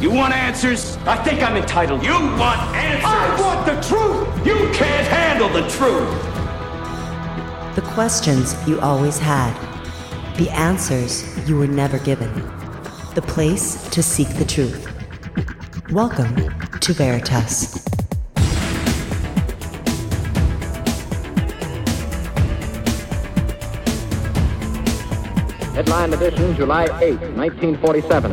You want answers? I think I'm entitled. You want answers? I want the truth! You can't handle the truth! The questions you always had. The answers you were never given. The place to seek the truth. Welcome to Veritas. Headline edition, July 8, 1947.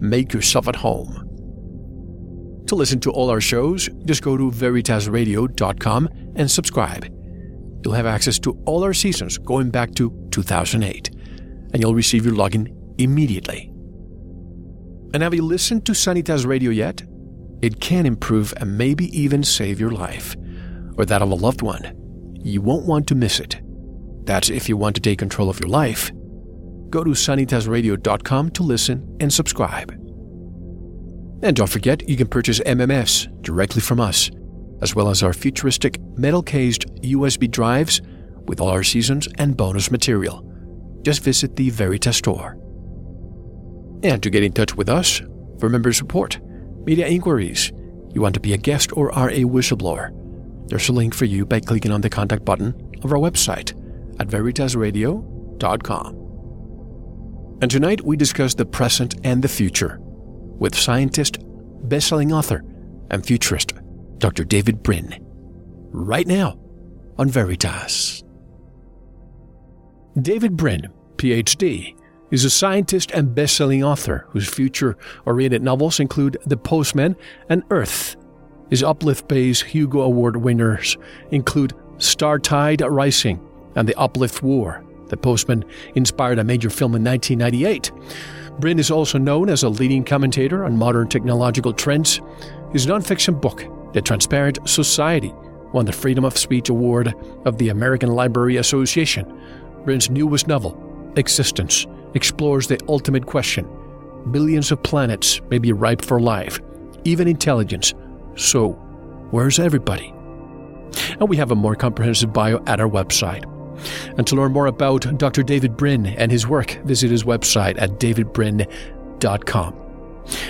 make yourself at home. To listen to all our shows, just go to VeritasRadio.com and subscribe. You'll have access to all our seasons going back to 2008, and you'll receive your login immediately. And have you listened to Sanitas Radio yet? It can improve and maybe even save your life, or that of a loved one. You won't want to miss it. That's if you want to take control of your life. Go to SanitasRadio.com to listen and subscribe. And don't forget, you can purchase MMS directly from us, as well as our futuristic metal-cased USB drives with all our seasons and bonus material. Just visit the Veritas store. And to get in touch with us, for member support, media inquiries, you want to be a guest or are a whistleblower, there's a link for you by clicking on the contact button of our website at VeritasRadio.com. And tonight we discuss the present and the future with scientist, best-selling author, and futurist Dr. David Brin, right now on Veritas. David Brin, Ph.D., is a scientist and best-selling author whose future-oriented novels include The Postman and Earth. His Uplift Bay's Hugo Award winners include Startide Rising and The Uplift War. The Postman inspired a major film in 1998. Brin is also known as a leading commentator on modern technological trends. His nonfiction book, The Transparent Society, won the Freedom of Speech Award of the American Library Association. Brin's newest novel, Existence, explores the ultimate question. Billions of planets may be ripe for life, even intelligence. So, where's everybody? And we have a more comprehensive bio at our website. And to learn more about Dr. David Brin and his work, visit his website at davidbrin.com.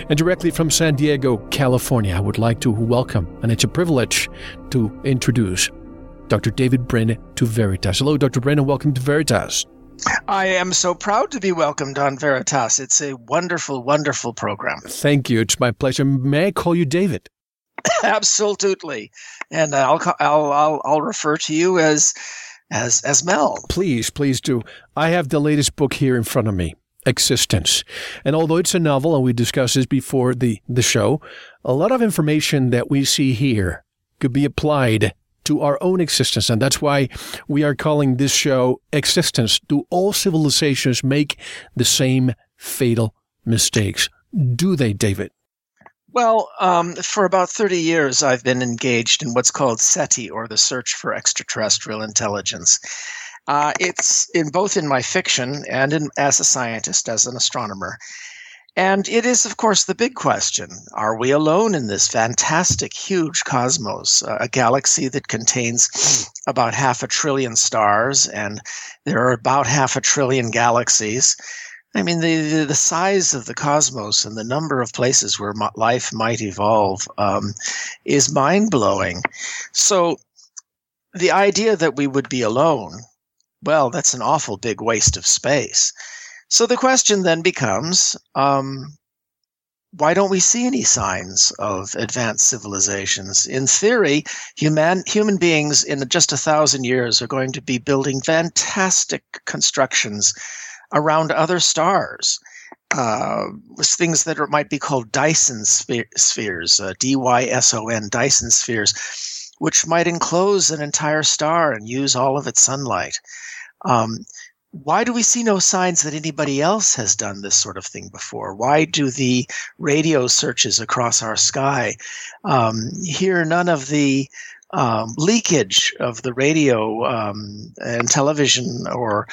And directly from San Diego, California, I would like to welcome, and it's a privilege to introduce, Dr. David Brin to Veritas. Hello, Dr. Brin, and welcome to Veritas. I am so proud to be welcomed on Veritas. It's a wonderful, wonderful program. Thank you. It's my pleasure. May I call you David? Absolutely. And I'll refer to you as Mel. Please do. I have the latest book here in front of me, Existence. And although it's a novel, and we discussed this before the show, a lot of information that we see here could be applied to our own existence. And that's why we are calling this show Existence. Do all civilizations make the same fatal mistakes? Do they, David? Well, for about 30 years, I've been engaged in what's called SETI, or the search for extraterrestrial intelligence. It's in both in my fiction and in, as a scientist, as an astronomer. And it is, of course, the big question. Are we alone in this fantastic, huge cosmos, a galaxy that contains about 500 billion stars, and there are about 500 billion galaxies? I mean, the size of the cosmos and the number of places where life might evolve is mind-blowing. So the idea that we would be alone, well, that's an awful big waste of space. So the question then becomes, why don't we see any signs of advanced civilizations? In theory, human beings in just 1,000 years are going to be building fantastic constructions around other stars, things that might be called Dyson spheres, D-Y-S-O-N, Dyson spheres, which might enclose an entire star and use all of its sunlight. Why do we see no signs that anybody else has done this sort of thing before? Why do the radio searches across our sky hear none of the leakage of the radio and television or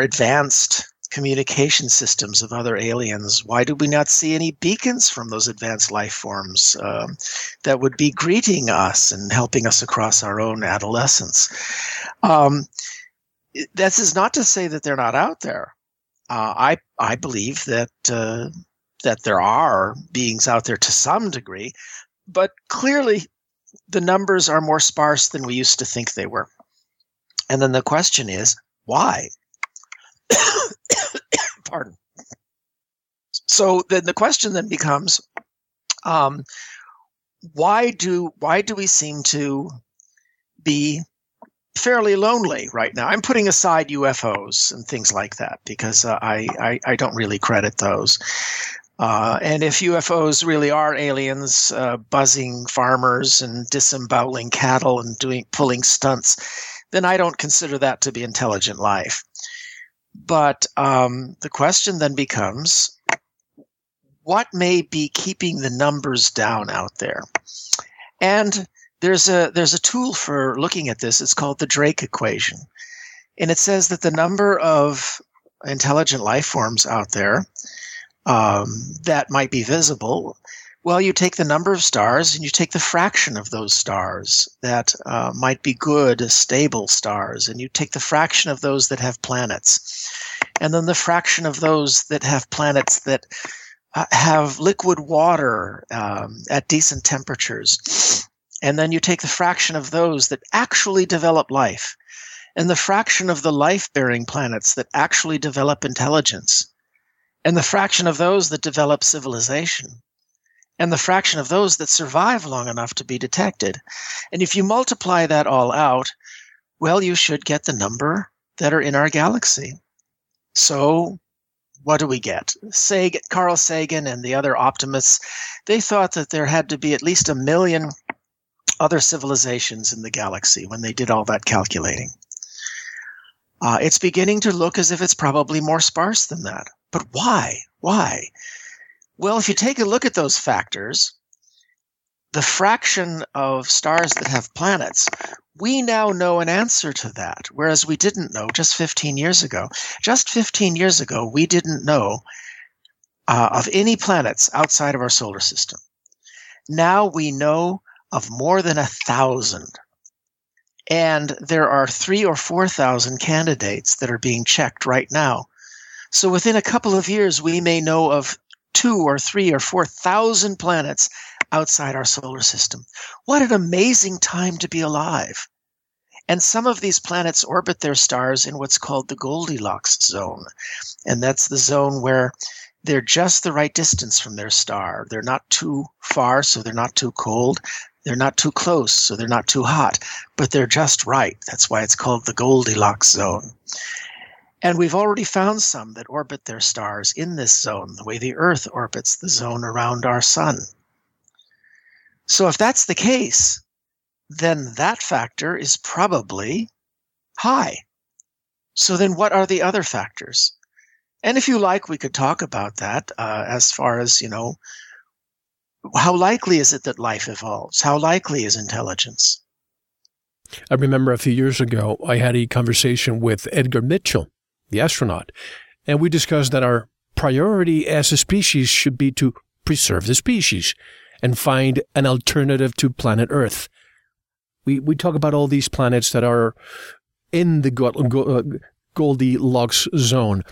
advanced communication systems of other aliens? Why do we not see any beacons from those advanced life forms that would be greeting us and helping us across our own adolescence? This is not to say that they're not out there. I believe that that there are beings out there to some degree, but clearly the numbers are more sparse than we used to think they were. And then the question is, why? Pardon. So then the question then becomes, why do we seem to be fairly lonely right now? I'm putting aside UFOs and things like that because I don't really credit those. And if UFOs really are aliens buzzing farmers and disemboweling cattle and pulling stunts, then I don't consider that to be intelligent life. But the question then becomes, what may be keeping the numbers down out there? And there's a tool for looking at this. It's called the Drake Equation. And it says that the number of intelligent life forms out there that might be visible, well, you take the number of stars and you take the fraction of those stars that might be good, stable stars, and you take the fraction of those that have planets, and then the fraction of those that have planets that have liquid water at decent temperatures, and then you take the fraction of those that actually develop life, and the fraction of the life-bearing planets that actually develop intelligence, and the fraction of those that develop civilization, and the fraction of those that survive long enough to be detected. And if you multiply that all out, well, you should get the number that are in our galaxy. So what do we get? Carl Sagan and the other optimists, they thought that there had to be at least 1 million other civilizations in the galaxy when they did all that calculating. It's beginning to look as if it's probably more sparse than that. But why? Why? Well, if you take a look at those factors, the fraction of stars that have planets, we now know an answer to that, whereas we didn't know just 15 years ago. Just 15 years ago, we didn't know of any planets outside of our solar system. Now we know of more than 1,000. And there are 3,000 or 4,000 candidates that are being checked right now. So within a couple of years, we may know of 2,000 or 3,000 or 4,000 planets outside our solar system. What an amazing time to be alive. And some of these planets orbit their stars in what's called the Goldilocks zone. And that's the zone where they're just the right distance from their star. They're not too far, so they're not too cold. They're not too close, so they're not too hot. But they're just right. That's why it's called the Goldilocks zone. And we've already found some that orbit their stars in this zone, the way the Earth orbits the zone around our sun. So if that's the case, then that factor is probably high. So then what are the other factors? And if you like, we could talk about that as far as, you know, how likely is it that life evolves? How likely is intelligence? I remember a few years ago, I had a conversation with Edgar Mitchell, the astronaut, and we discussed that our priority as a species should be to preserve the species and find an alternative to planet Earth. We talk about all these planets that are in the Goldilocks zone.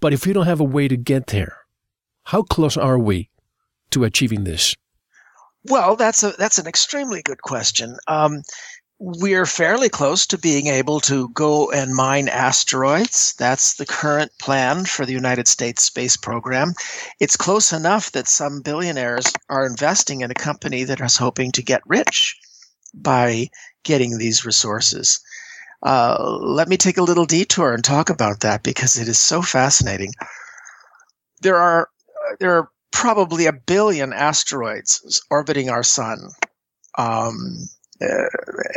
But if we don't have a way to get there, how close are we to achieving this? Well, that's an extremely good question. We're fairly close to being able to go and mine asteroids. That's the current plan for the United States space program. It's close enough that some billionaires are investing in a company that is hoping to get rich by getting these resources. Let me take a little detour and talk about that because it is so fascinating. There are probably 1 billion asteroids orbiting our sun,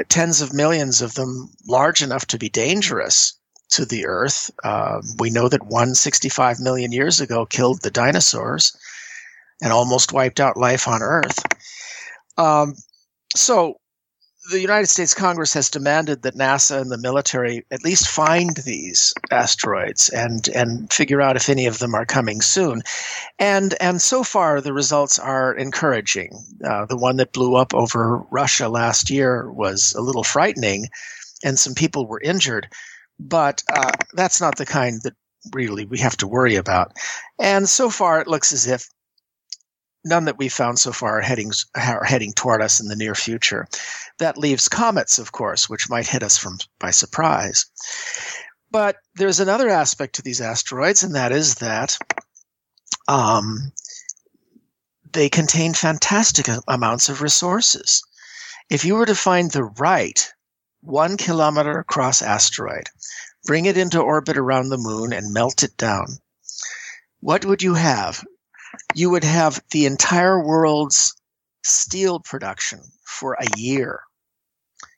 tens of millions of them large enough to be dangerous to the Earth. We know that one 65 million years ago killed the dinosaurs and almost wiped out life on Earth. So the United States Congress has demanded that NASA and the military at least find these asteroids and figure out if any of them are coming soon. And so far, the results are encouraging. The one that blew up over Russia last year was a little frightening, and some people were injured. But that's not the kind that really we have to worry about. And so far, it looks as if none that we've found so far are heading toward us in the near future. That leaves comets, of course, which might hit us by surprise. But there's another aspect to these asteroids, and that is that they contain fantastic amounts of resources. If you were to find the right 1 kilometer across asteroid, bring it into orbit around the moon and melt it down, what would you have? You would have the entire world's steel production for a year.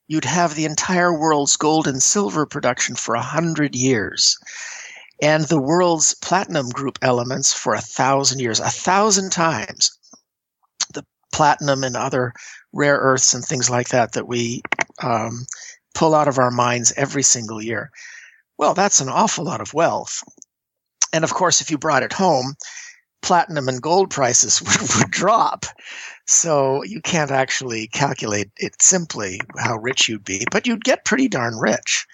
You'd have the entire world's gold and silver production for 100 years, and the world's platinum group elements for 1,000 years, 1,000 times the platinum and other rare earths and things like that that we pull out of our mines every single year. Well, that's an awful lot of wealth. And of course, if you brought it home, platinum and gold prices would drop. So you can't actually calculate it simply how rich you'd be, but you'd get pretty darn rich.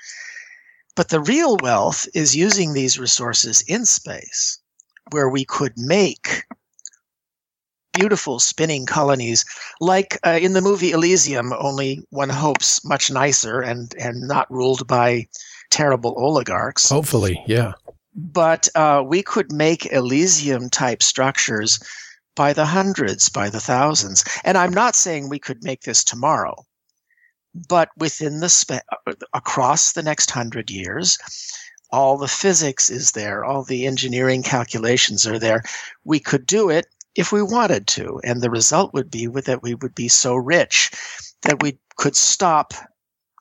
But the real wealth is using these resources in space, where we could make beautiful spinning colonies, like in the movie Elysium, only one hopes much nicer and not ruled by terrible oligarchs. Hopefully, yeah. But we could make Elysium-type structures by the hundreds, by the thousands. And I'm not saying we could make this tomorrow, but within across the next 100 years, all the physics is there, all the engineering calculations are there. We could do it if we wanted to, and the result would be that we would be so rich that we could stop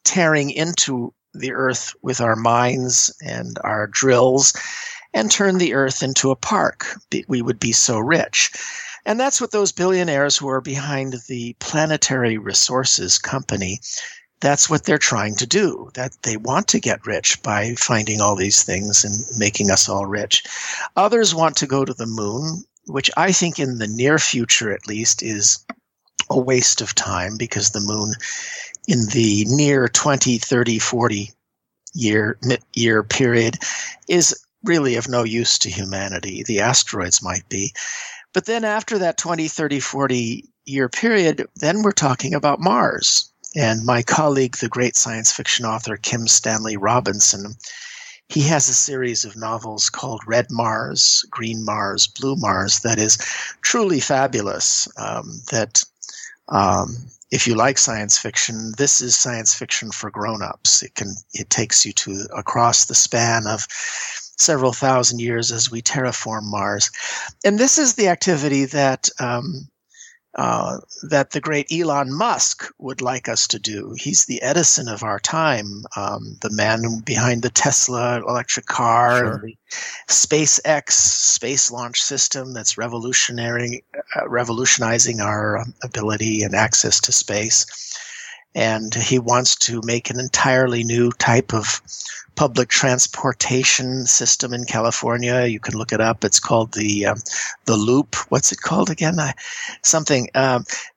tearing into the Earth with our mines and our drills and turn the Earth into a park. We would be so rich. And that's what those billionaires who are behind the Planetary Resources Company, that's what they're trying to do, that they want to get rich by finding all these things and making us all rich. Others want to go to the moon, which I think in the near future at least is a waste of time, because the moon in the near 20, 30, 40-year period is really of no use to humanity. The asteroids might be. But then after that 20, 30, 40-year period, then we're talking about Mars. And my colleague, the great science fiction author Kim Stanley Robinson, he has a series of novels called Red Mars, Green Mars, Blue Mars that is truly fabulous, if you like science fiction, this is science fiction for grown-ups. It takes you to across the span of several thousand years as we terraform Mars. And this is the activity that that the great Elon Musk would like us to do. He's the Edison of our time, the man behind the Tesla electric car, sure. The SpaceX space launch system that's revolutionizing our ability and access to space. And he wants to make an entirely new type of public transportation system in California. You can look it up. It's called the Loop. What's it called again? Something.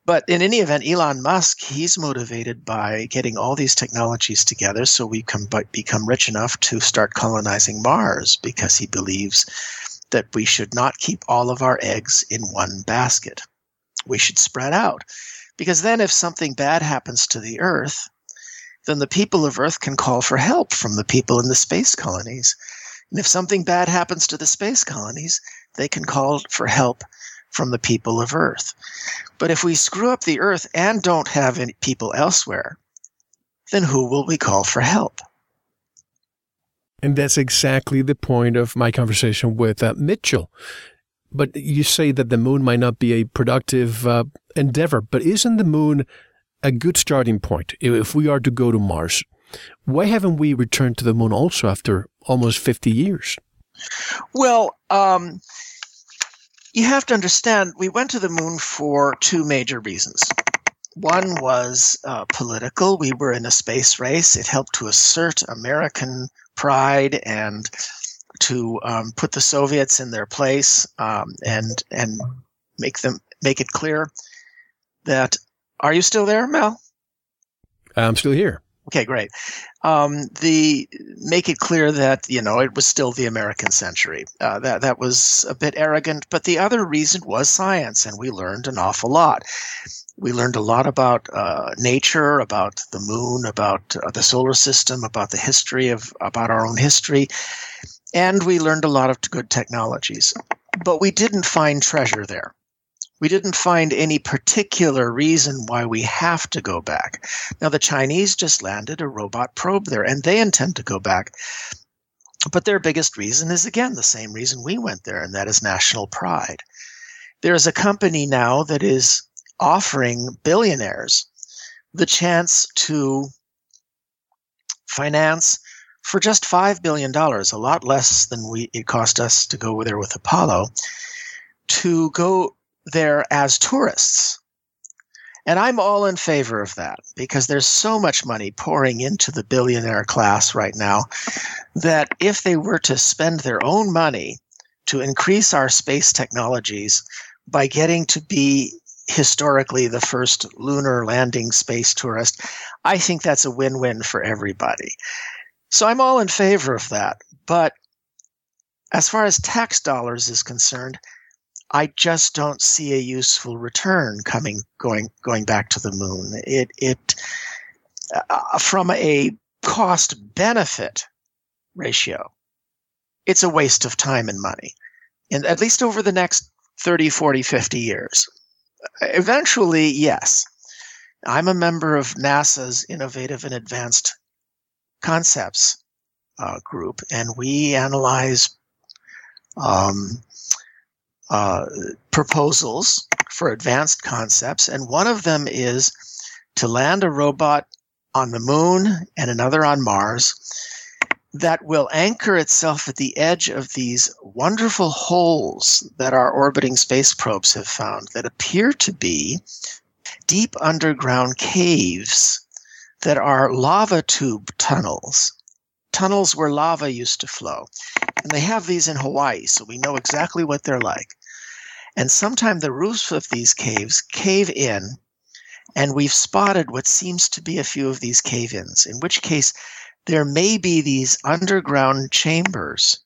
But in any event, Elon Musk, he's motivated by getting all these technologies together so we can become rich enough to start colonizing Mars, because he believes that we should not keep all of our eggs in one basket. We should spread out. Because then if something bad happens to the Earth, then the people of Earth can call for help from the people in the space colonies. And if something bad happens to the space colonies, they can call for help from the people of Earth. But if we screw up the Earth and don't have any people elsewhere, then who will we call for help? And that's exactly the point of my conversation with Mitchell. But you say that the moon might not be a productive endeavor, but isn't the moon a good starting point if we are to go to Mars? Why haven't we returned to the moon also after almost 50 years? Well, you have to understand, we went to the moon for two major reasons. One was political. We were in a space race. It helped to assert American pride and to put the Soviets in their place and make it clear that. Are you still there, Mel? I'm still here. Okay, great. Make it clear that, it was still the American century. That was a bit arrogant, but the other reason was science, and we learned an awful lot. We learned a lot about nature, about the moon, about the solar system, about the history about our own history, and we learned a lot of good technologies. But we didn't find treasure there. We didn't find any particular reason why we have to go back. Now, the Chinese just landed a robot probe there, and they intend to go back. But their biggest reason is, again, the same reason we went there, and that is national pride. There is a company now that is offering billionaires the chance to finance for just $5 billion, a lot less than it cost us to go there with Apollo, to go there as tourists. And I'm all in favor of that, because there's so much money pouring into the billionaire class right now that if they were to spend their own money to increase our space technologies by getting to be historically the first lunar landing space tourist, I think that's a win-win for everybody. So I'm all in favor of that. But as far as tax dollars is concerned, I just don't see a useful return going back to the moon. It from a cost-benefit ratio, it's a waste of time and money, and at least over the next 30, 40, 50 years. Eventually, yes. I'm a member of NASA's Innovative and Advanced Concepts group, and we analyze proposals for advanced concepts, and one of them is to land a robot on the moon and another on Mars that will anchor itself at the edge of these wonderful holes that our orbiting space probes have found that appear to be deep underground caves that are lava tube tunnels where lava used to flow. And they have these in Hawaii, so we know exactly what they're like. And sometime the roofs of these caves cave in, and we've spotted what seems to be a few of these cave-ins, in which case there may be these underground chambers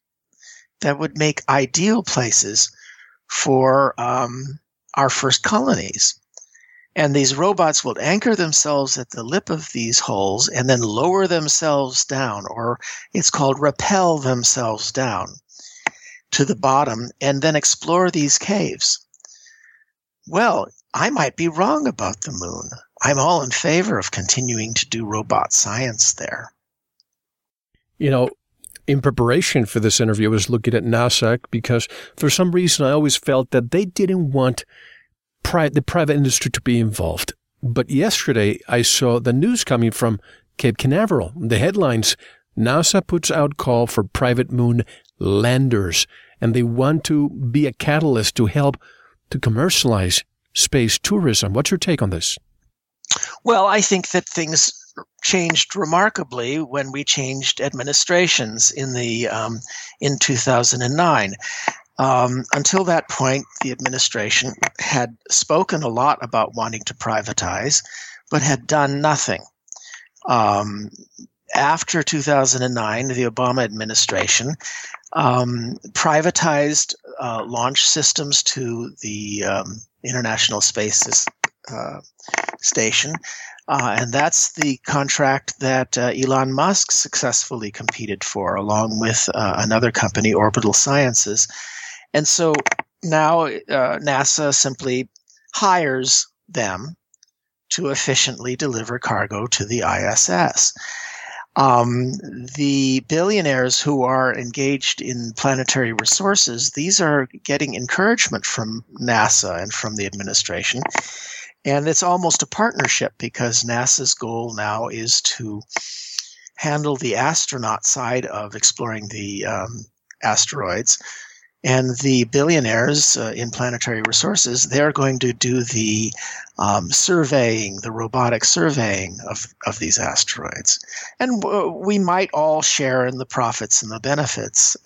that would make ideal places for our first colonies. And these robots will anchor themselves at the lip of these holes and then lower themselves down, or it's called rappel themselves down to the bottom, and then explore these caves. Well, I might be wrong about the moon. I'm all in favor of continuing to do robot science there. In preparation for this interview, I was looking at NASA because for some reason I always felt that they didn't want the private industry to be involved. But yesterday, I saw the news coming from Cape Canaveral. The headlines, NASA puts out call for private moon landers, and they want to be a catalyst to help to commercialize space tourism. What's your take on this? Well, I think that things changed remarkably when we changed administrations in the in 2009. Until that point, the administration had spoken a lot about wanting to privatize, but had done nothing. After 2009, the Obama administration privatized launch systems to the International Space Station, and that's the contract that Elon Musk successfully competed for, along with another company, Orbital Sciences. And so now NASA simply hires them to efficiently deliver cargo to the ISS. The billionaires who are engaged in planetary resources, these are getting encouragement from NASA and from the administration. And it's almost a partnership because NASA's goal now is to handle the astronaut side of exploring the asteroids. And the billionaires in planetary resources, they're going to do the surveying, the robotic surveying of these asteroids. And we might all share in the profits and the benefits.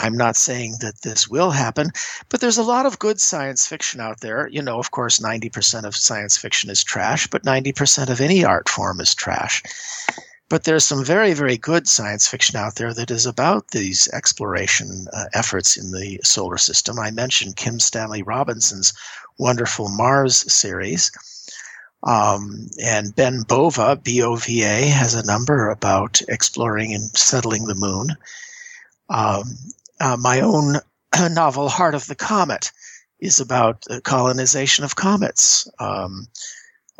I'm not saying that this will happen, but there's a lot of good science fiction out there. You know, of course, 90% of science fiction is trash, but 90% of any art form is trash. But there's some very, very good science fiction out there that is about these exploration efforts in the solar system. I mentioned Kim Stanley Robinson's wonderful Mars series. And Ben Bova, B-O-V-A, has a number about exploring and settling the moon. My own novel, Heart of the Comet, is about the colonization of comets.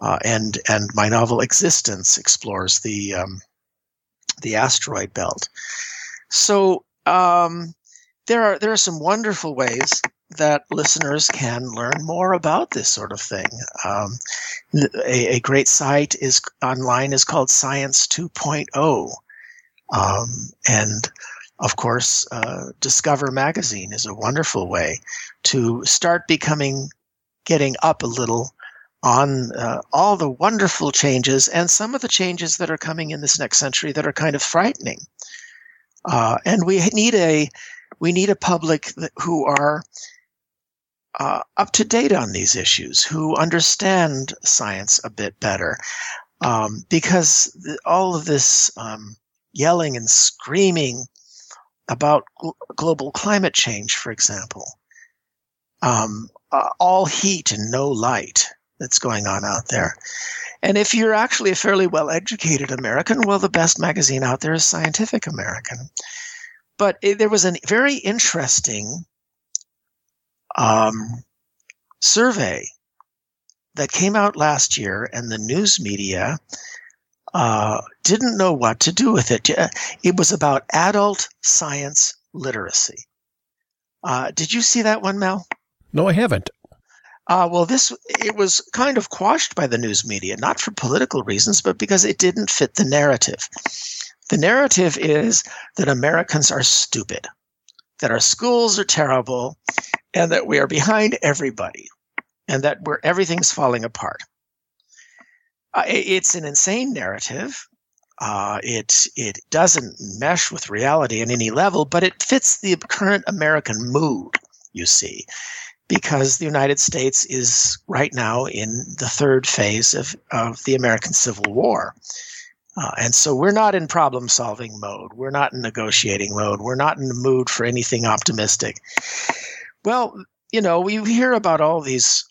And my novel Existence explores the asteroid belt. So there are some wonderful ways that listeners can learn more about this sort of thing. A great site is online is called Science 2.0, and of course, Discover Magazine is a wonderful way to start getting up a little on all the wonderful changes and some of the changes that are coming in this next century that are kind of frightening. And we need a public who are up to date on these issues, who understand science a bit better, because all of this yelling and screaming about global climate change, for example, all heat and no light that's going on out there. And if you're actually a fairly well-educated American, well, the best magazine out there is Scientific American. But there was a very interesting survey that came out last year, and the news media didn't know what to do with it. It was about adult science literacy. Did you see that one, Mel? No, I haven't. Well, it was kind of quashed by the news media, not for political reasons, but because it didn't fit the narrative. The narrative is that Americans are stupid, that our schools are terrible, and that we are behind everybody, and that everything's falling apart. It's an insane narrative. It doesn't mesh with reality on any level, but it fits the current American mood, you see. Because the United States is right now in the third phase of the American Civil War. And so we're not in problem-solving mode. We're not in negotiating mode. We're not in the mood for anything optimistic. Well, you know, we hear about all these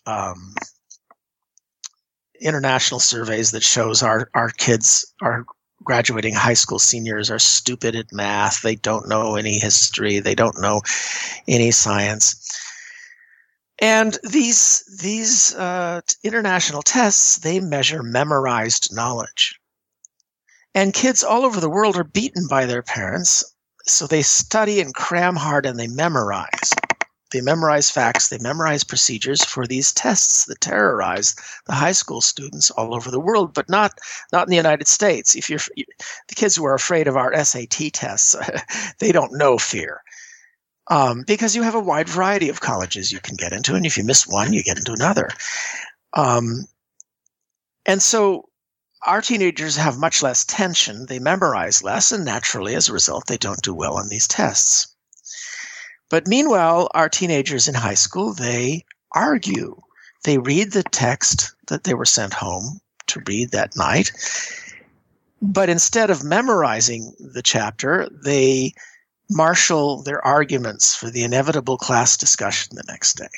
international surveys that shows our kids, our graduating high school seniors, are stupid at math. They don't know any history. They don't know any science. And these international tests, they measure memorized knowledge. And kids all over the world are beaten by their parents, so they study and cram hard and they memorize. They memorize facts. They memorize procedures for these tests that terrorize the high school students all over the world, but not in the United States. If the kids who are afraid of our SAT tests, they don't know fear. Because you have a wide variety of colleges you can get into, and if you miss one, you get into another. And so our teenagers have much less tension. They memorize less, and naturally, as a result, they don't do well on these tests. But meanwhile, our teenagers in high school, they argue. They read the text that they were sent home to read that night. But instead of memorizing the chapter, they marshal their arguments for the inevitable class discussion the next day.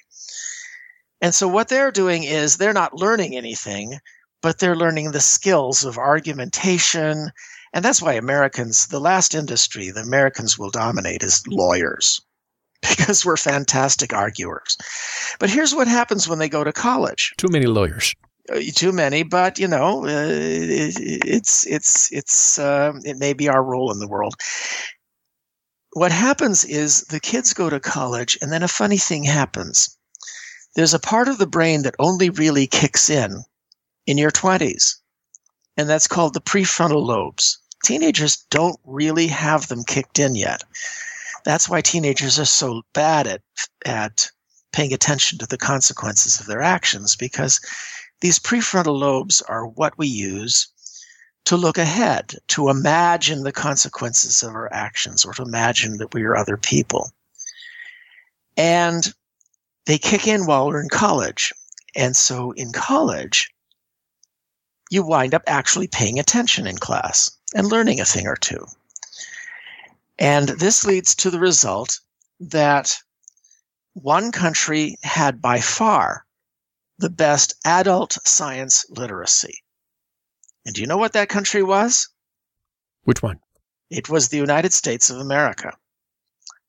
And so what they're doing is they're not learning anything, but they're learning the skills of argumentation. And that's why Americans, the last industry the Americans will dominate is lawyers, because we're fantastic arguers. But here's what happens when they go to college. Too many lawyers. Too many, but you know, it may be our role in the world. What happens is the kids go to college, and then a funny thing happens. There's a part of the brain that only really kicks in your 20s, and that's called the prefrontal lobes. Teenagers don't really have them kicked in yet. That's why teenagers are so bad at paying attention to the consequences of their actions, because these prefrontal lobes are what we use to look ahead, to imagine the consequences of our actions, or to imagine that we are other people. And they kick in while we're in college. And so in college, you wind up actually paying attention in class and learning a thing or two. And this leads to the result that one country had by far the best adult science literacy. And do you know what that country was? Which one? It was the United States of America.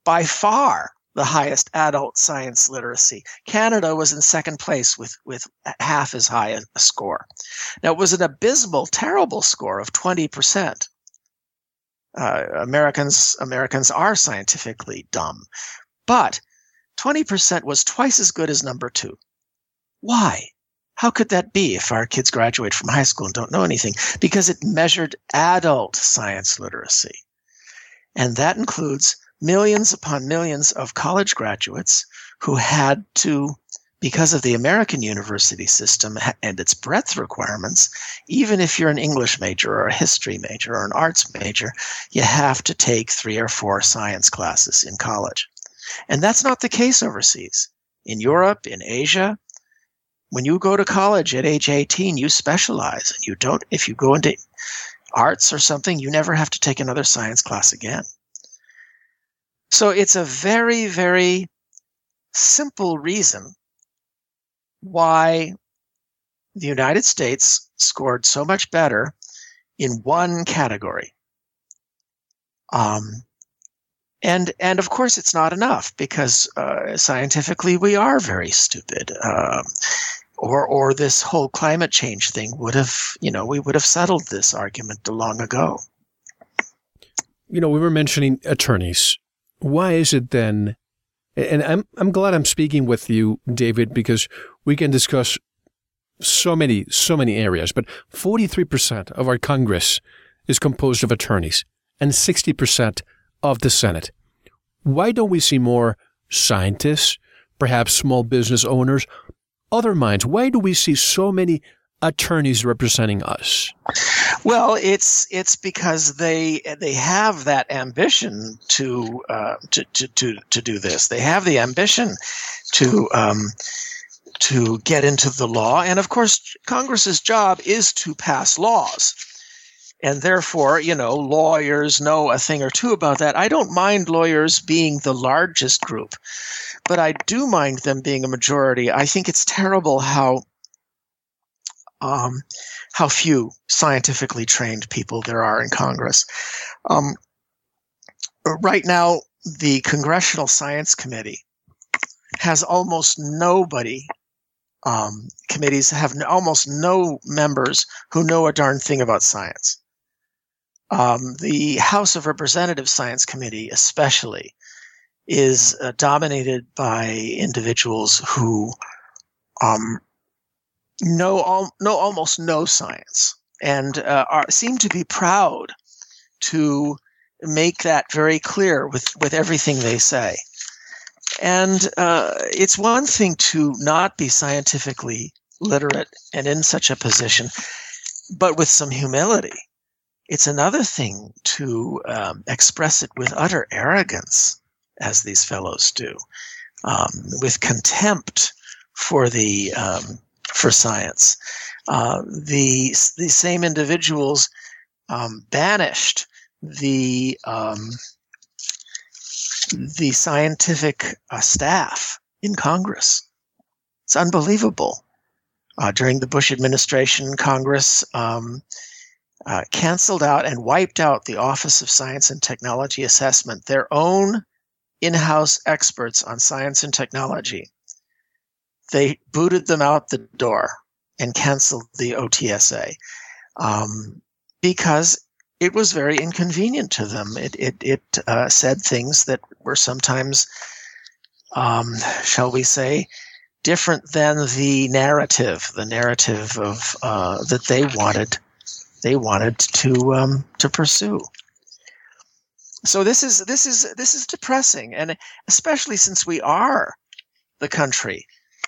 By far the highest adult science literacy. Canada was in second place with half as high a score. Now, it was an abysmal, terrible score of 20%. Americans are scientifically dumb. But 20% was twice as good as number two. Why? How could that be if our kids graduate from high school and don't know anything? Because it measured adult science literacy. And that includes millions upon millions of college graduates who had to, because of the American university system and its breadth requirements, even if you're an English major or a history major or an arts major, you have to take 3 or 4 science classes in college. And that's not the case overseas. In Europe, in Asia, when you go to college at age 18, you specialize, and you don't. If you go into arts or something, you never have to take another science class again. So it's a very, very simple reason why the United States scored so much better in one category. And of course, it's not enough, because scientifically we are very stupid. Or this whole climate change thing would have, we would have settled this argument long ago. We were mentioning attorneys. Why is it then, and I'm glad I'm speaking with you, David, because we can discuss so many areas, but 43% of our Congress is composed of attorneys and 60% of the Senate. Why don't we see more scientists, perhaps small business owners, other minds? Why do we see so many attorneys representing us? Well, it's because they have that ambition to do this. They have the ambition to get into the law, and of course, Congress's job is to pass laws. And therefore, lawyers know a thing or two about that. I don't mind lawyers being the largest group, but I do mind them being a majority. I think it's terrible how few scientifically trained people there are in Congress. Right now, the Congressional Science Committee has almost nobody. Committees have almost no members who know a darn thing about science. The House of Representatives Science Committee especially is dominated by individuals who almost no science and seem to be proud to make that very clear with everything they say. And it's one thing to not be scientifically literate and in such a position, but with some humility. It's another thing to express it with utter arrogance, as these fellows do, with contempt for the for science. The same individuals banished the scientific staff in Congress. It's unbelievable. During the Bush administration, Congress canceled out and wiped out the Office of Science and Technology Assessment, their own in-house experts on science and technology. They booted them out the door and canceled the OTSA because it was very inconvenient to them. It said things that were sometimes, shall we say, different than the narrative of that they wanted to pursue. So this is depressing, and especially since we are the country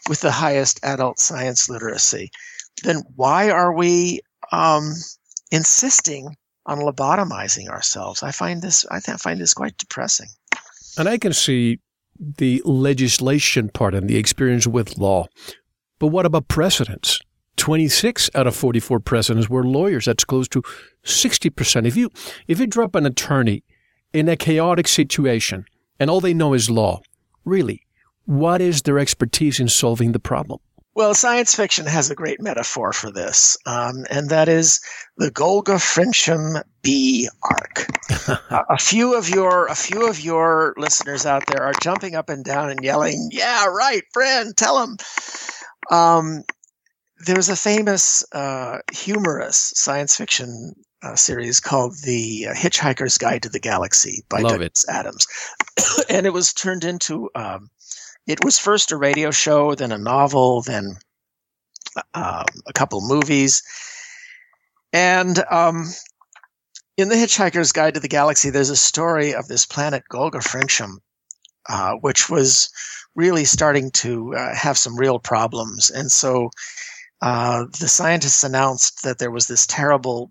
with the highest adult science literacy, then why are we insisting on lobotomizing ourselves? I find this quite depressing. And I can see the legislation part and the experience with law. But what about precedents? 26 out of 44 presidents were lawyers. That's close to 60%. If you drop an attorney in a chaotic situation and all they know is law, really, what is their expertise in solving the problem? Well, science fiction has a great metaphor for this, and that is the Golgafrincham bee arc. A few of your listeners out there are jumping up and down and yelling, "Yeah, right, friend, tell them." There's a famous humorous science fiction series called The Hitchhiker's Guide to the Galaxy by Douglas Adams, and it was turned into it was first a radio show, then a novel, then a couple movies. And in The Hitchhiker's Guide to the Galaxy, there's a story of this planet Golgafrincham, which was really starting to have some real problems. And so the scientists announced that there was this terrible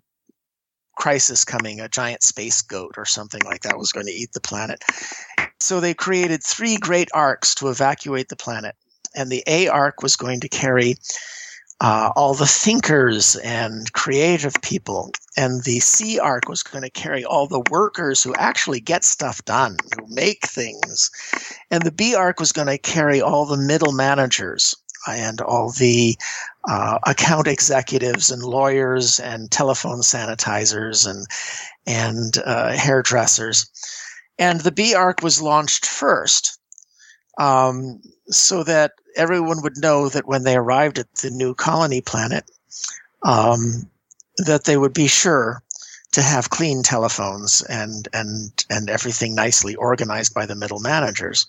crisis coming, a giant space goat or something like that was going to eat the planet. So they created three great arcs to evacuate the planet, and the A arc was going to carry all the thinkers and creative people, and the C arc was going to carry all the workers who actually get stuff done, who make things, and the B arc was going to carry all the middle managers and all the account executives and lawyers and telephone sanitizers and hairdressers. And the B arc was launched first, so that everyone would know that when they arrived at the new colony planet, that they would be sure to have clean telephones and everything nicely organized by the middle managers.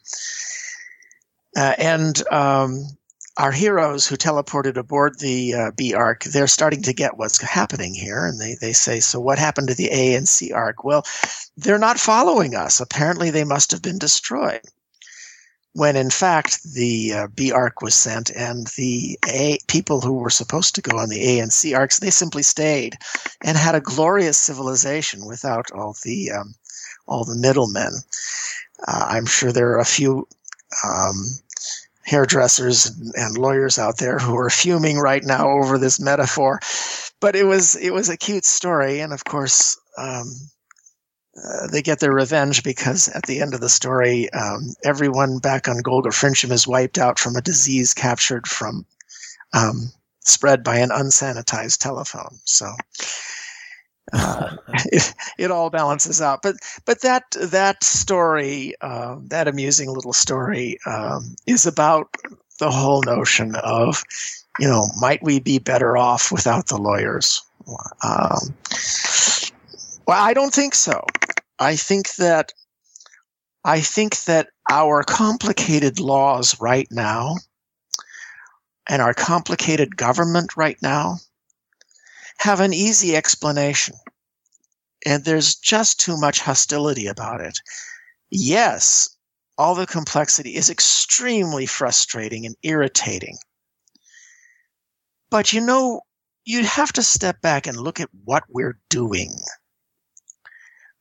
Our heroes who teleported aboard the B arc, they're starting to get what's happening here. And they say, so what happened to the A and C arc? Well, they're not following us. Apparently, they must have been destroyed. When, in fact, the B arc was sent, and the A people who were supposed to go on the A and C arcs, they simply stayed and had a glorious civilization without all the middlemen. I'm sure there are a few hairdressers and lawyers out there who are fuming right now over this metaphor, but it was a cute story, and of course they get their revenge, because at the end of the story, everyone back on Golgafrincham is wiped out from a disease captured from spread by an unsanitized telephone. So it all balances out, but that story, that amusing little story, is about the whole notion of, might we be better off without the lawyers? Well, I don't think so. I think that I think that our complicated laws right now and our complicated government right now have an easy explanation. And there's just too much hostility about it. Yes, all the complexity is extremely frustrating and irritating. But you know, you'd have to step back and look at what we're doing.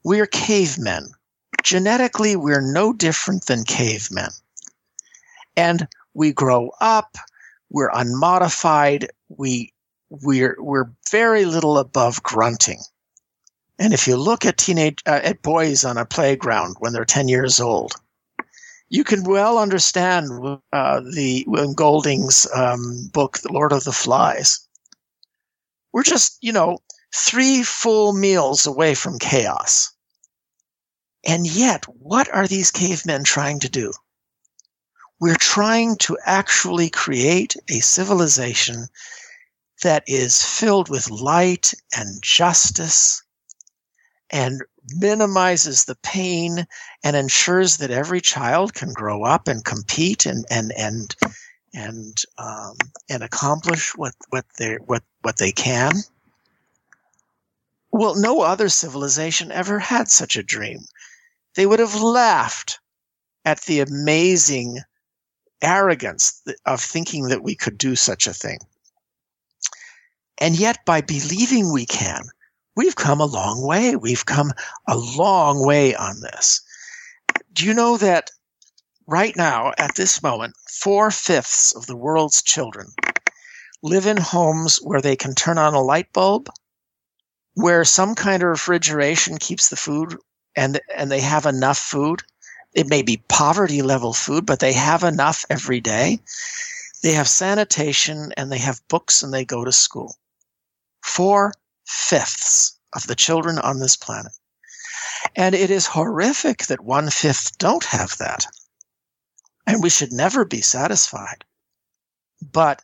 We're cavemen. Genetically, we're no different than cavemen. And we grow up, we're unmodified, we're very little above grunting. And if you look at at boys on a playground when they're 10 years old, you can well understand William Golding's book, The Lord of the Flies. We're just, three full meals away from chaos. And yet, what are these cavemen trying to do? We're trying to actually create a civilization that is filled with light and justice, and minimizes the pain and ensures that every child can grow up and compete and accomplish what they can. Well, no other civilization ever had such a dream. They would have laughed at the amazing arrogance of thinking that we could do such a thing. And yet, by believing we can, we've come a long way. We've come a long way on this. Do you know that right now, at this moment, 4/5 of the world's children live in homes where they can turn on a light bulb, where some kind of refrigeration keeps the food, and they have enough food? It may be poverty level food, but they have enough every day. They have sanitation, and they have books, and they go to school. 4/5 of the children on this planet. And it is horrific that 1/5 don't have that. And we should never be satisfied. But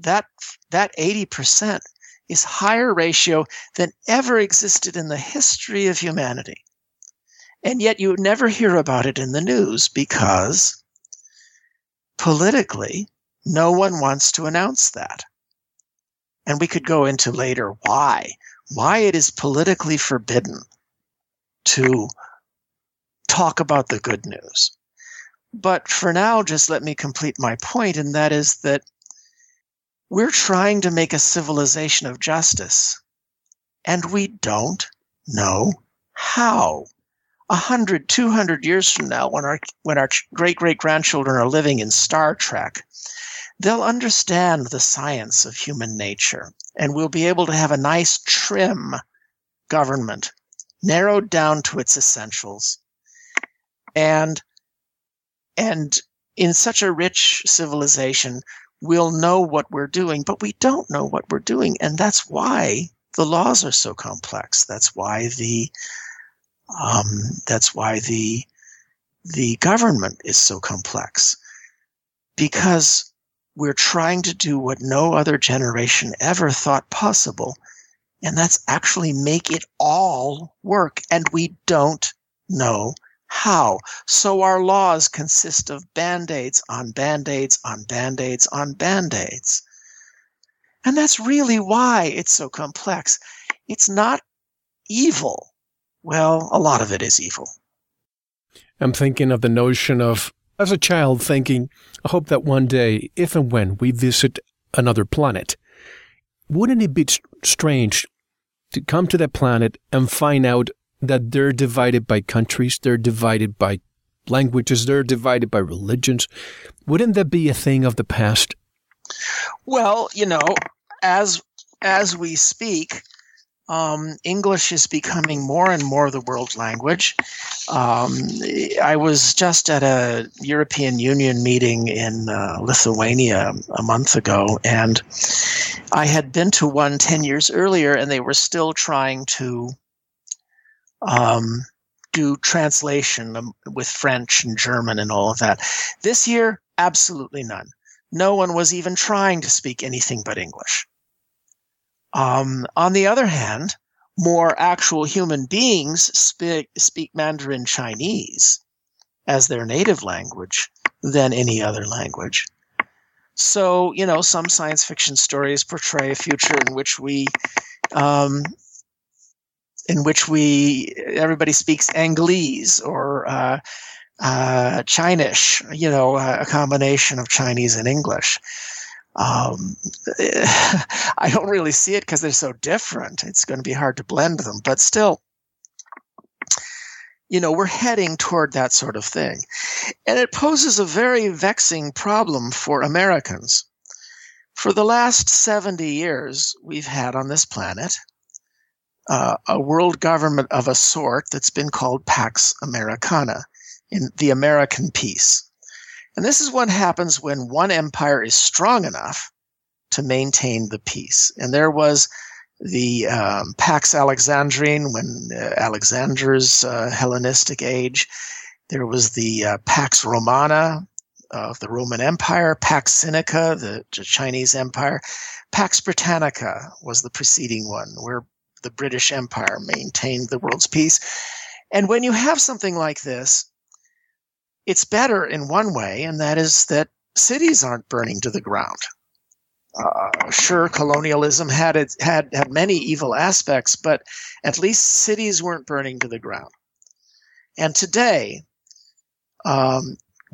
that 80% is higher ratio than ever existed in the history of humanity. And yet you never hear about it in the news because politically, no one wants to announce that. And we could go into later why it is politically forbidden to talk about the good news. But for now, just let me complete my point, and that is that we're trying to make a civilization of justice, and we don't know how. 100, 200 years from now, when our great-great-grandchildren are living in Star Trek, they'll understand the science of human nature, and we'll be able to have a nice, trim government, narrowed down to its essentials, and in such a rich civilization, we'll know what we're doing, but we don't know what we're doing, and that's why the laws are so complex. That's why the government is so complex, because we're trying to do what no other generation ever thought possible, and that's actually make it all work, and we don't know how. So our laws consist of Band-Aids on Band-Aids on Band-Aids on Band-Aids. And that's really why it's so complex. It's not evil. Well, a lot of it is evil. I'm thinking of the notion of, as a child thinking, I hope that one day, if and when we visit another planet, wouldn't it be strange to come to that planet and find out that they're divided by countries, they're divided by languages, they're divided by religions? Wouldn't that be a thing of the past? Well, as we speak, English is becoming more and more the world language. I was just at a European Union meeting in Lithuania a month ago, and I had been to one 10 years earlier, and they were still trying to do translation with French and German and all of that. This year, absolutely none. No one was even trying to speak anything but English. On the other hand, more actual human beings speak Mandarin Chinese as their native language than any other language. So, you know, some science fiction stories portray a future in which everybody speaks Anglese or Chinese, you know, a combination of Chinese and English. I don't really see it because they're so different. It's going to be hard to blend them, but still, you know, we're heading toward that sort of thing. And it poses a very vexing problem for Americans. For the last 70 years, we've had on this planet a world government of a sort that's been called Pax Americana, in the American peace. And this is what happens when one empire is strong enough to maintain the peace. And there was the Pax Alexandrine, when Alexander's Hellenistic age. There was the Pax Romana of the Roman Empire, Pax Sinica, the Chinese Empire. Pax Britannica was the preceding one, where the British Empire maintained the world's peace. And when you have something like this, it's better in one way, and that is that cities aren't burning to the ground. Sure, colonialism had many evil aspects, but at least cities weren't burning to the ground. And today,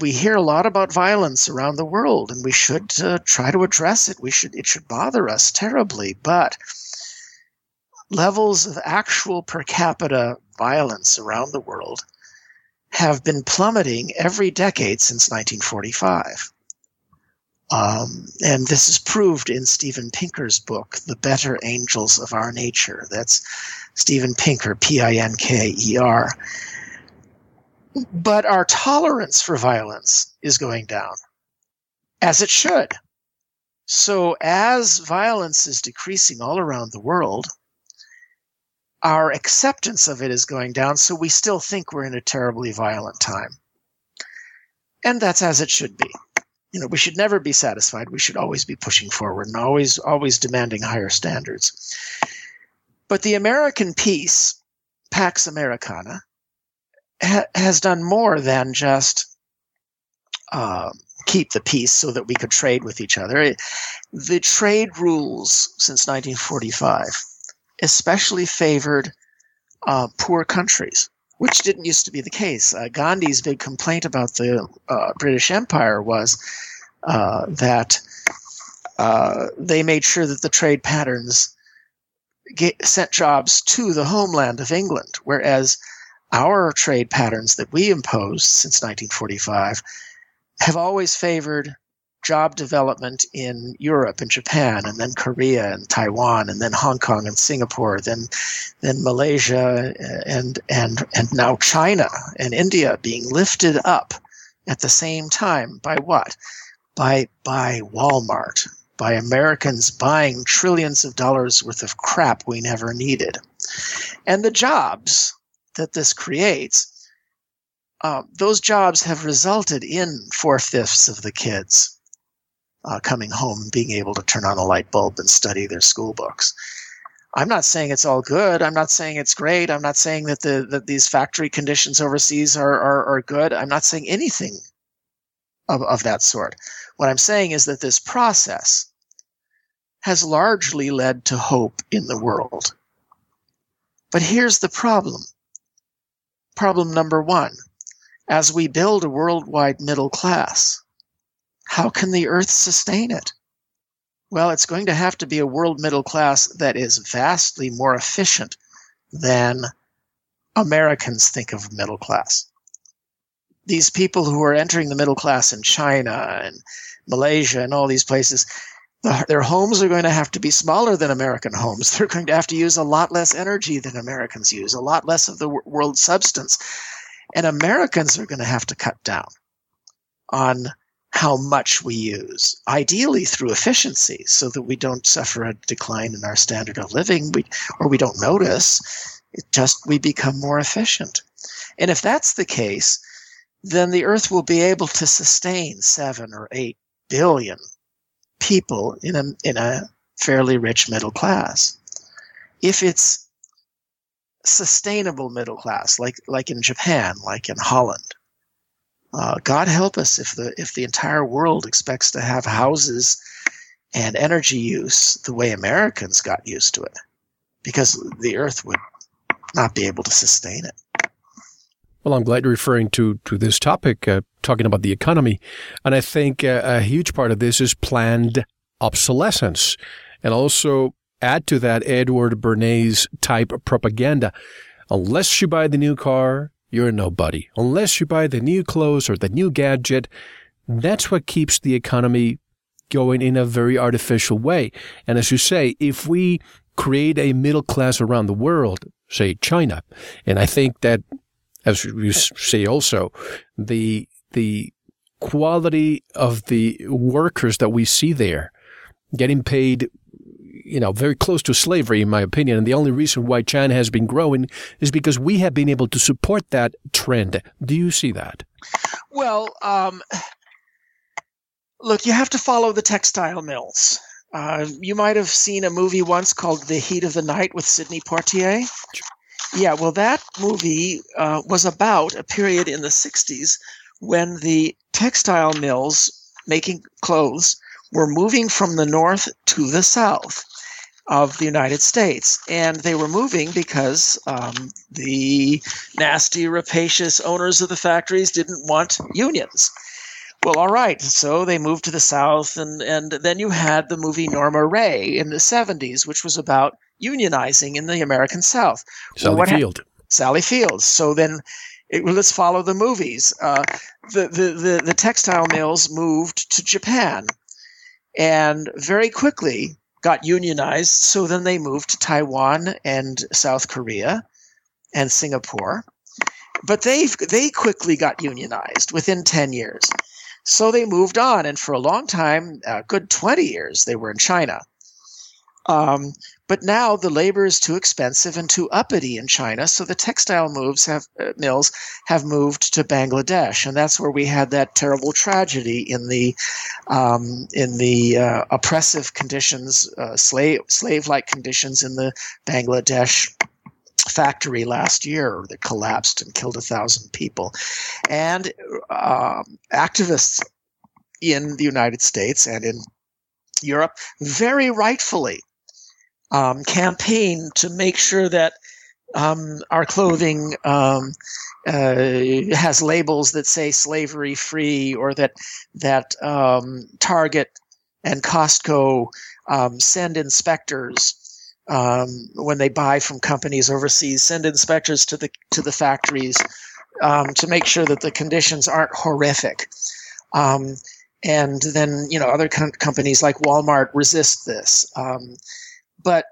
we hear a lot about violence around the world, and we should try to address it. It should bother us terribly, but levels of actual per capita violence around the world have been plummeting every decade since 1945. And this is proved in Steven Pinker's book, The Better Angels of Our Nature. That's Steven Pinker, P-I-N-K-E-R. But our tolerance for violence is going down, as it should. So as violence is decreasing all around the world, our acceptance of it is going down, so we still think we're in a terribly violent time. And that's as it should be. You know, we should never be satisfied. We should always be pushing forward and always demanding higher standards. But the American peace, Pax Americana, has done more than just keep the peace so that we could trade with each other. The trade rules since 1945 especially favored poor countries, which didn't used to be the case. Gandhi's big complaint about the British Empire was that they made sure that the trade patterns sent jobs to the homeland of England, whereas our trade patterns that we imposed since 1945 have always favored job development in Europe and Japan, and then Korea and Taiwan, and then Hong Kong and Singapore, then Malaysia and now China and India being lifted up at the same time by what? By Walmart, by Americans buying trillions of dollars worth of crap we never needed. And the jobs that this creates, those jobs have resulted in 4/5 of the kids coming home, being able to turn on a light bulb and study their school books. I'm not saying it's all good. I'm not saying it's great. I'm not saying that these factory conditions overseas are good. I'm not saying anything of that sort. What I'm saying is that this process has largely led to hope in the world. But here's the problem. Problem number one. As we build a worldwide middle class, how can the Earth sustain it? Well, it's going to have to be a world middle class that is vastly more efficient than Americans think of middle class. These people who are entering the middle class in China and Malaysia and all these places, their homes are going to have to be smaller than American homes. They're going to have to use a lot less energy than Americans use, a lot less of the world's substance. And Americans are going to have to cut down on how much we use, ideally through efficiency, so that we don't suffer a decline in our standard of living, or we don't notice. It just, we become more efficient. And if that's the case, then the Earth will be able to sustain 7 or 8 billion people in a fairly rich middle class. If it's sustainable middle class, like in Japan, like in Holland, God help us if the entire world expects to have houses and energy use the way Americans got used to it, because the Earth would not be able to sustain it. Well, I'm glad you're referring to this topic, talking about the economy. And I think a huge part of this is planned obsolescence. And also add to that Edward Bernays type of propaganda. Unless you buy the new car, you're nobody. Unless you buy the new clothes or the new gadget, that's what keeps the economy going in a very artificial way. And as you say, if we create a middle class around the world, say China, and I think that, as you say also, the quality of the workers that we see there getting paid, very close to slavery, in my opinion. And the only reason why China has been growing is because we have been able to support that trend. Do you see that? Well, look, you have to follow the textile mills. You might have seen a movie once called The Heat of the Night with Sidney Poitier. Yeah, well, that movie was about a period in the 60s when the textile mills making clothes were moving from the north to the south of the United States. And they were moving because the nasty, rapacious owners of the factories didn't want unions. Well, all right. So they moved to the south. And then you had the movie Norma Ray in the 70s, which was about unionizing in the American South. Sally Field. So then let's follow the movies. The textile mills moved to Japan and very quickly got unionized. So then they moved to Taiwan and South Korea and Singapore. But they quickly got unionized within 10 years. So they moved on, and for a long time, a good 20 years, they were in China. But now the labor is too expensive and too uppity in China, so the textile mills have moved to Bangladesh, and that's where we had that terrible tragedy in the oppressive conditions, slave-like conditions in the Bangladesh factory last year that collapsed and killed 1,000 people. And activists in the United States and in Europe very rightfully campaigned to make sure that our clothing has labels that say slavery free, or that Target and Costco send inspectors when they buy from companies overseas, send inspectors to the factories to make sure that the conditions aren't horrific. And then, other companies like Walmart resist this. But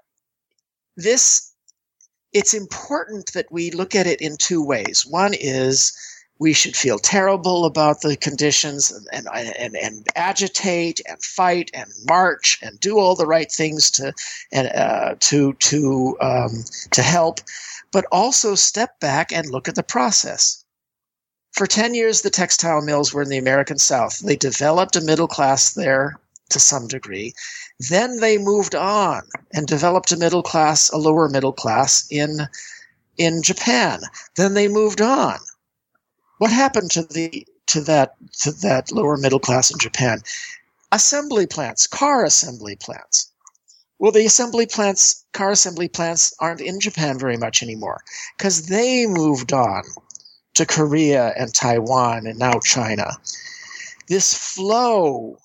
it's important that we look at it in two ways. One is we should feel terrible about the conditions and agitate and fight and march and do all the right things to help, but also step back and look at the process. For 10 years, the textile mills were in the American South. They developed a middle class there to some degree. Then they moved on and developed a lower middle class in Japan. Then they moved on. What happened to that lower middle class in Japan? Assembly plants, car assembly plants. Well, the car assembly plants aren't in Japan very much anymore because they moved on to Korea and Taiwan and now China. This flow,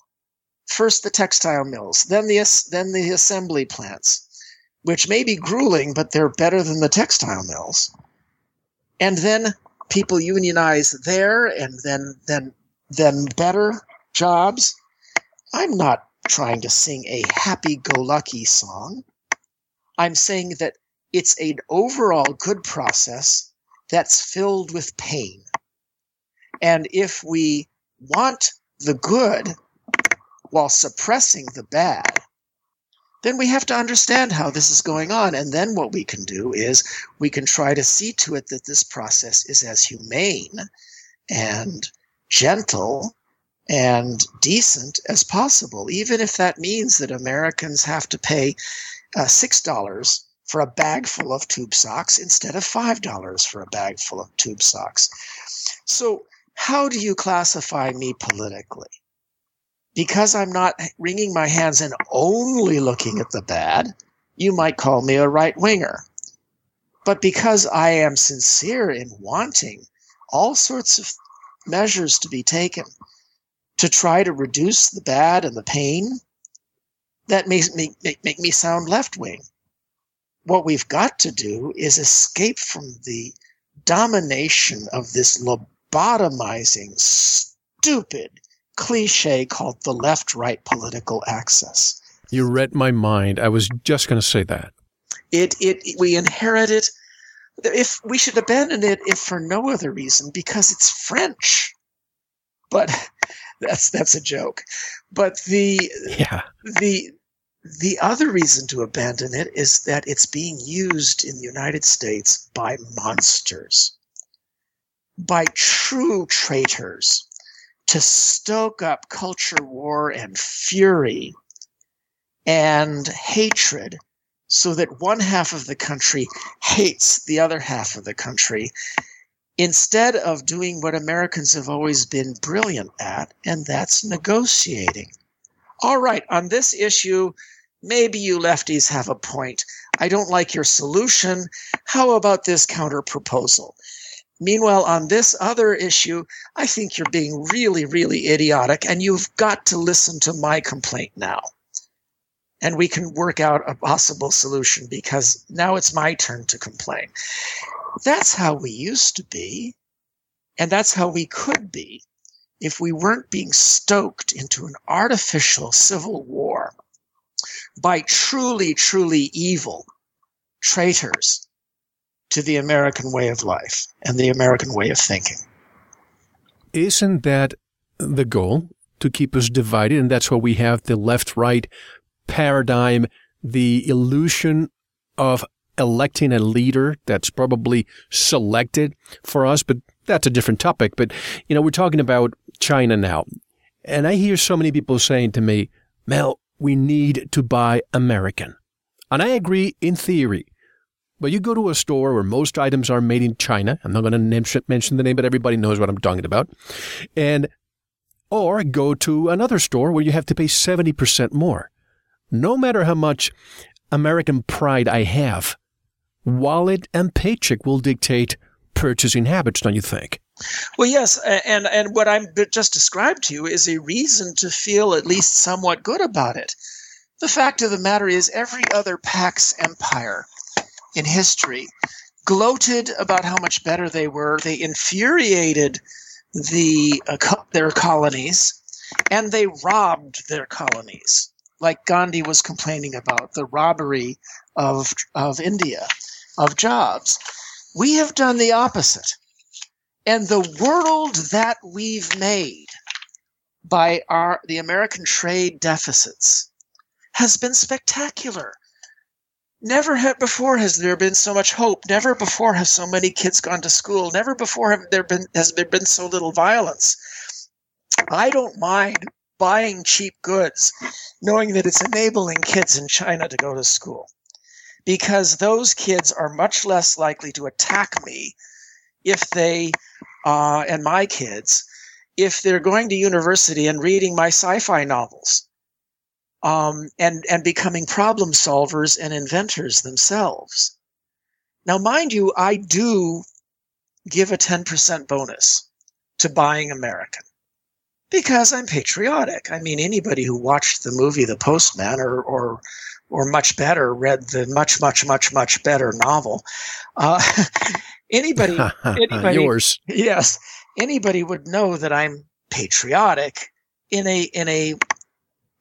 first the textile mills, then the assembly plants, which may be grueling, but they're better than the textile mills. And then people unionize there, and then better jobs. I'm not trying to sing a happy-go-lucky song. I'm saying that it's an overall good process that's filled with pain. And if we want the good while suppressing the bad, then we have to understand how this is going on. And then what we can do is we can try to see to it that this process is as humane and gentle and decent as possible, even if that means that Americans have to pay $6 for a bag full of tube socks instead of $5 for a bag full of tube socks. So how do you classify me politically? Because I'm not wringing my hands and only looking at the bad, you might call me a right-winger. But because I am sincere in wanting all sorts of measures to be taken to try to reduce the bad and the pain, that make me sound left-wing. What we've got to do is escape from the domination of this lobotomizing, stupid cliche called the left-right political axis. You read my mind. I was just going to say that. We inherit it. If we should abandon it, if for no other reason, because it's French. But that's a joke. But the other reason to abandon it is that it's being used in the United States by monsters, by true traitors, to stoke up culture war and fury and hatred so that one half of the country hates the other half of the country instead of doing what Americans have always been brilliant at, and that's negotiating. All right, on this issue, maybe you lefties have a point. I don't like your solution. How about this counter-proposal? Meanwhile, on this other issue, I think you're being really, really idiotic, and you've got to listen to my complaint now. And we can work out a possible solution because now it's my turn to complain. That's how we used to be, and that's how we could be if we weren't being stoked into an artificial civil war by truly, truly evil traitors to the American way of life and the American way of thinking. Isn't that the goal, to keep us divided? And that's why we have the left-right paradigm, the illusion of electing a leader that's probably selected for us, but that's a different topic. But, you know, we're talking about China now. And I hear so many people saying to me, Mel, we need to buy American. And I agree in theory. But you go to a store where most items are made in China. I'm not going to mention the name, but everybody knows what I'm talking about. And or go to another store where you have to pay 70% more. No matter how much American pride I have, wallet and paycheck will dictate purchasing habits, don't you think? Well, yes, and what I'm just described to you is a reason to feel at least somewhat good about it. The fact of the matter is every other Pax empire in history gloated about how much better they were. They infuriated their colonies, and they robbed their colonies, like Gandhi was complaining about, the robbery of India, of jobs. We have done the opposite. And the world that we've made by the American trade deficits has been spectacular. Never before has there been so much hope. Never before have so many kids gone to school. Never before has there been so little violence. I don't mind buying cheap goods, knowing that it's enabling kids in China to go to school, because those kids are much less likely to attack me if they and my kids, if they're going to university and reading my sci-fi novels and becoming problem solvers and inventors themselves. Now, mind you, I do give a 10% bonus to buying American because I'm patriotic. I mean, anybody who watched the movie The Postman or much better, read the much better novel. Anybody yours. Yes. Anybody would know that I'm patriotic in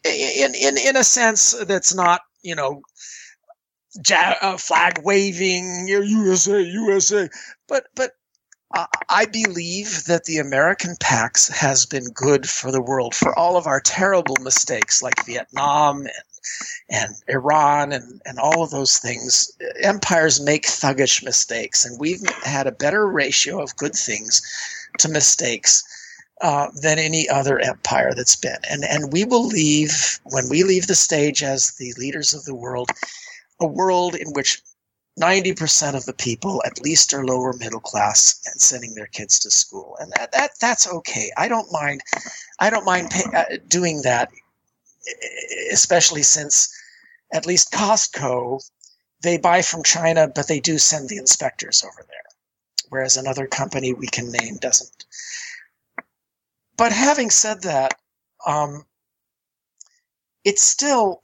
a sense that's not, you know, flag waving, USA. But I believe that the American Pax has been good for the world, for all of our terrible mistakes like Vietnam and Iran and all of those things. Empires make thuggish mistakes, and we've had a better ratio of good things to mistakes than any other empire that's been. And we will leave, when we leave the stage as the leaders of the world, a world in which 90% of the people at least are lower middle class and sending their kids to school, and that's okay. I don't mind doing that, especially since at least Costco, they buy from China, but they do send the inspectors over there, whereas another company we can name doesn't. But having said that, it's still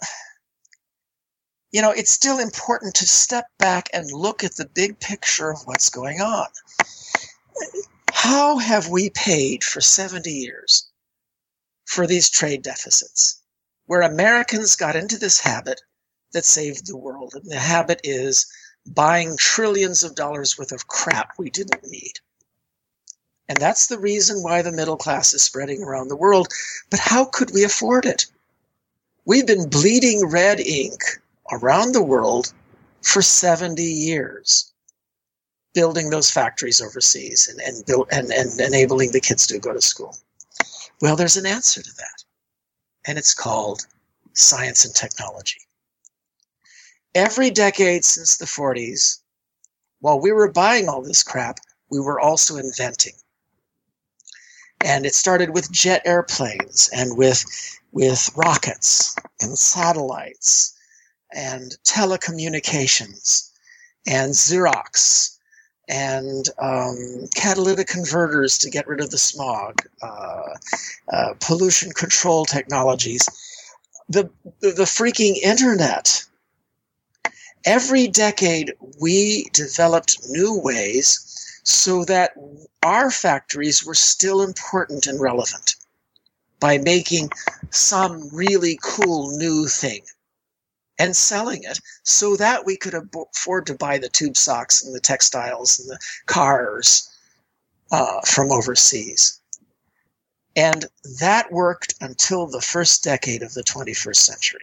important to step back and look at the big picture of what's going on. How have we paid for 70 years for these trade deficits, where Americans got into this habit that saved the world? And the habit is buying trillions of dollars worth of crap we didn't need. And that's the reason why the middle class is spreading around the world. But how could we afford it? We've been bleeding red ink around the world for 70 years, building those factories overseas and enabling the kids to go to school. Well, there's an answer to that, and it's called science and technology. Every decade since the 40s, while we were buying all this crap, we were also inventing. And it started with jet airplanes and with rockets and satellites and telecommunications and Xerox and catalytic converters to get rid of the smog, pollution control technologies, the freaking internet. Every decade, we developed new ways so that our factories were still important and relevant by making some really cool new thing and selling it so that we could afford to buy the tube socks and the textiles and the cars from overseas. And that worked until the first decade of the 21st century.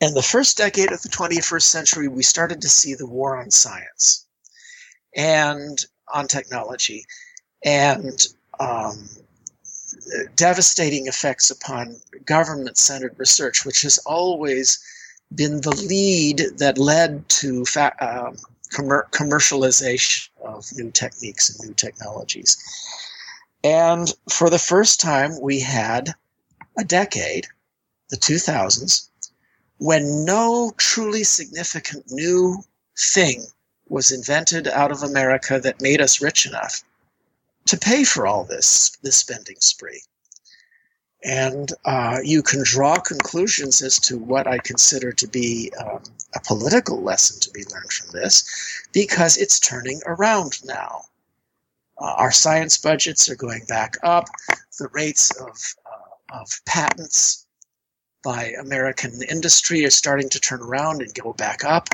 In the first decade of the 21st century, we started to see the war on science and on technology and devastating effects upon government-centered research, which has always been the lead that led to commercialization of new techniques and new technologies. And for the first time, we had a decade, the 2000s, when no truly significant new thing was invented out of America that made us rich enough to pay for all this spending spree. And you can draw conclusions as to what I consider to be a political lesson to be learned from this, because it's turning around now. Our science budgets are going back up. The rates of patents by American industry are starting to turn around and go back up.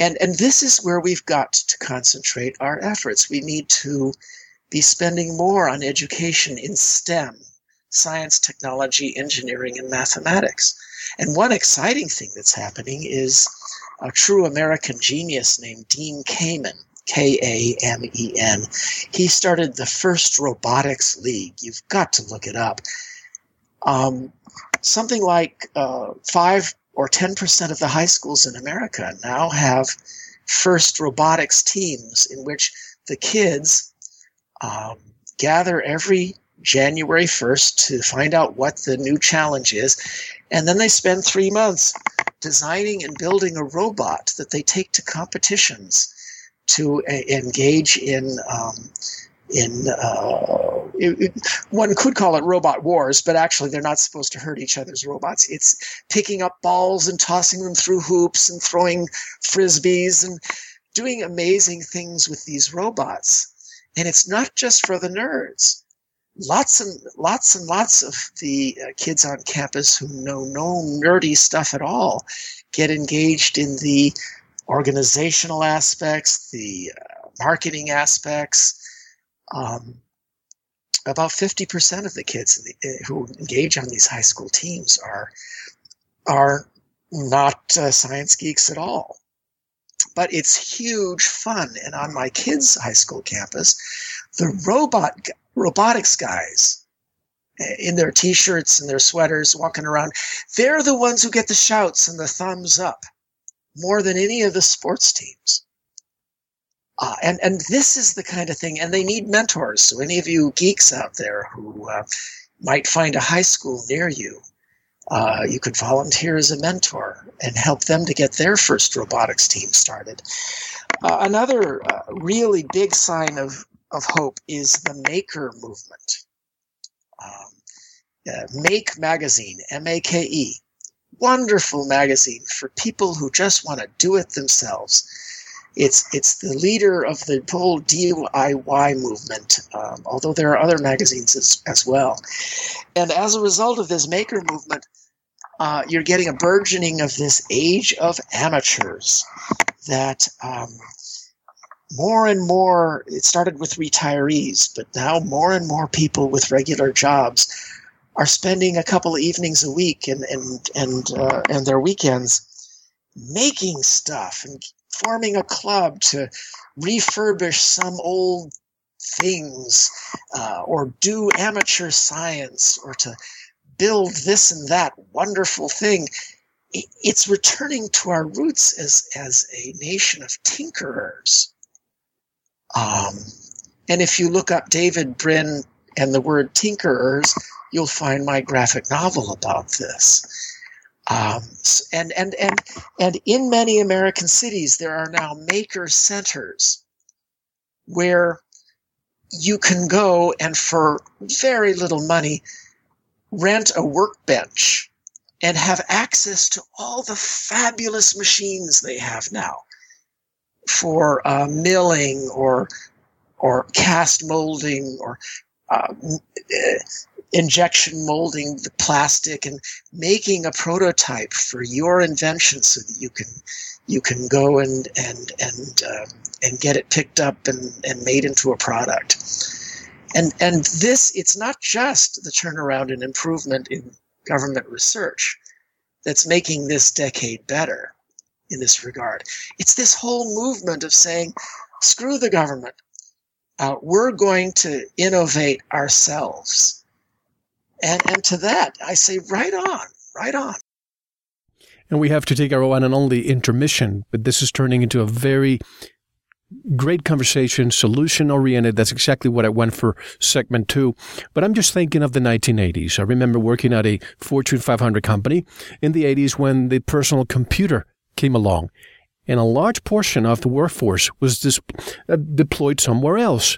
And this is where we've got to concentrate our efforts. We need to be spending more on education in STEM, science, technology, engineering, and mathematics. And one exciting thing that's happening is a true American genius named Dean Kamen, Kamen. He started the first robotics league. You've got to look it up. Something like 5 or 10% of the high schools in America now have FIRST robotics teams in which the kids gather every January 1st to find out what the new challenge is, and then they spend 3 months designing and building a robot that they take to competitions to engage in one could call it robot wars, but actually they're not supposed to hurt each other's robots. It's picking up balls and tossing them through hoops and throwing frisbees and doing amazing things with these robots. And it's not just for the nerds. Lots of the kids on campus who know no nerdy stuff at all get engaged in the organizational aspects, the marketing aspects. About 50% of the kids who engage on these high school teams are not science geeks at all. But it's huge fun. And on my kids' high school campus, the robotics guys in their T-shirts and their sweaters walking around, they're the ones who get the shouts and the thumbs up more than any of the sports teams. And this is the kind of thing, and they need mentors. So any of you geeks out there who might find a high school near you, you could volunteer as a mentor and help them to get their first robotics team started. Another really big sign of hope is the maker movement. Make magazine, M-A-K-E, wonderful magazine for people who just want to do it themselves. It's the leader of the whole DIY movement, although there are other magazines as well. And as a result of this maker movement, you're getting a burgeoning of this age of amateurs that more and more, it started with retirees, but now more and more people with regular jobs are spending a couple of evenings a week and their weekends making stuff and forming a club to refurbish some old things or do amateur science or to build this and that wonderful thing. It's returning to our roots as a nation of tinkerers. And if you look up David Brin and the word tinkerers, you'll find my graphic novel about this. And in many American cities, there are now maker centers where you can go and for very little money rent a workbench and have access to all the fabulous machines they have now for milling or cast molding or injection molding the plastic and making a prototype for your invention so that you can go and get it picked up and made into a product. And this, it's not just the turnaround and improvement in government research that's making this decade better in this regard. It's this whole movement of saying, screw the government. We're going to innovate ourselves. And to that, I say, right on, right on. And we have to take our one and only intermission, but this is turning into a very great conversation, solution-oriented. That's exactly what I went for segment two. But I'm just thinking of the 1980s. I remember working at a Fortune 500 company in the 80s when the personal computer came along, and a large portion of the workforce was deployed somewhere else.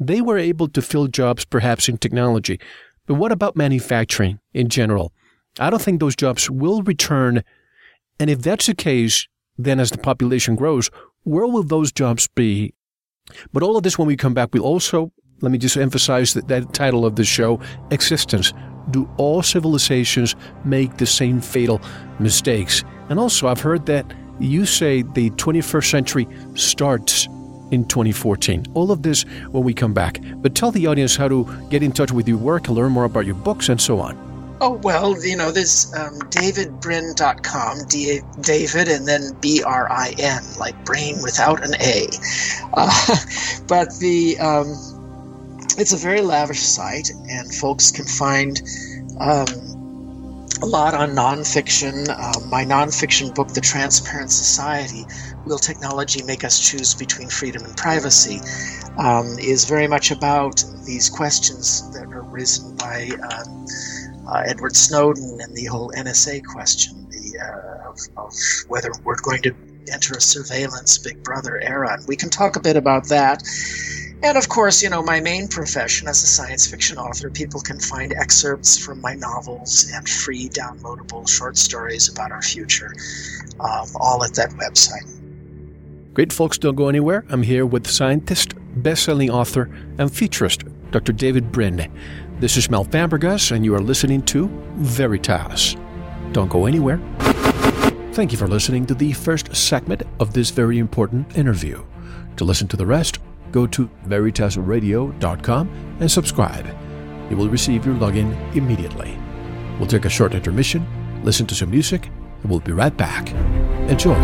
They were able to fill jobs perhaps in technology. But what about manufacturing in general? I don't think those jobs will return. And if that's the case, then as the population grows, where will those jobs be? But all of this, when we come back, we'll also, let me just emphasize that title of the show, Existence. Do all civilizations make the same fatal mistakes? And also, I've heard that you say the 21st century starts in 2014. All of this when we come back. But tell the audience how to get in touch with your work, learn more about your books, and so on. Oh, well, there's davidbrin.com, David, and then B-R-I-N, like brain without an A. But it's a very lavish site, and folks can find a lot on nonfiction. My nonfiction book, The Transparent Society, Will Technology Make Us Choose Between Freedom and Privacy, is very much about these questions that are risen by Edward Snowden and the whole NSA question, of whether we're going to enter a surveillance Big Brother era. And we can talk a bit about that. And of course, my main profession as a science fiction author, people can find excerpts from my novels and free downloadable short stories about our future, all at that website. Great, folks, don't go anywhere. I'm here with scientist, best-selling author, and futurist, Dr. David Brin. This is Mel Thambergas, and you are listening to Veritas. Don't go anywhere. Thank you for listening to the first segment of this very important interview. To listen to the rest, go to VeritasRadio.com and subscribe. You will receive your login immediately. We'll take a short intermission, listen to some music, and we'll be right back. Enjoy.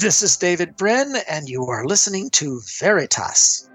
This is David Brin, and you are listening to Veritas.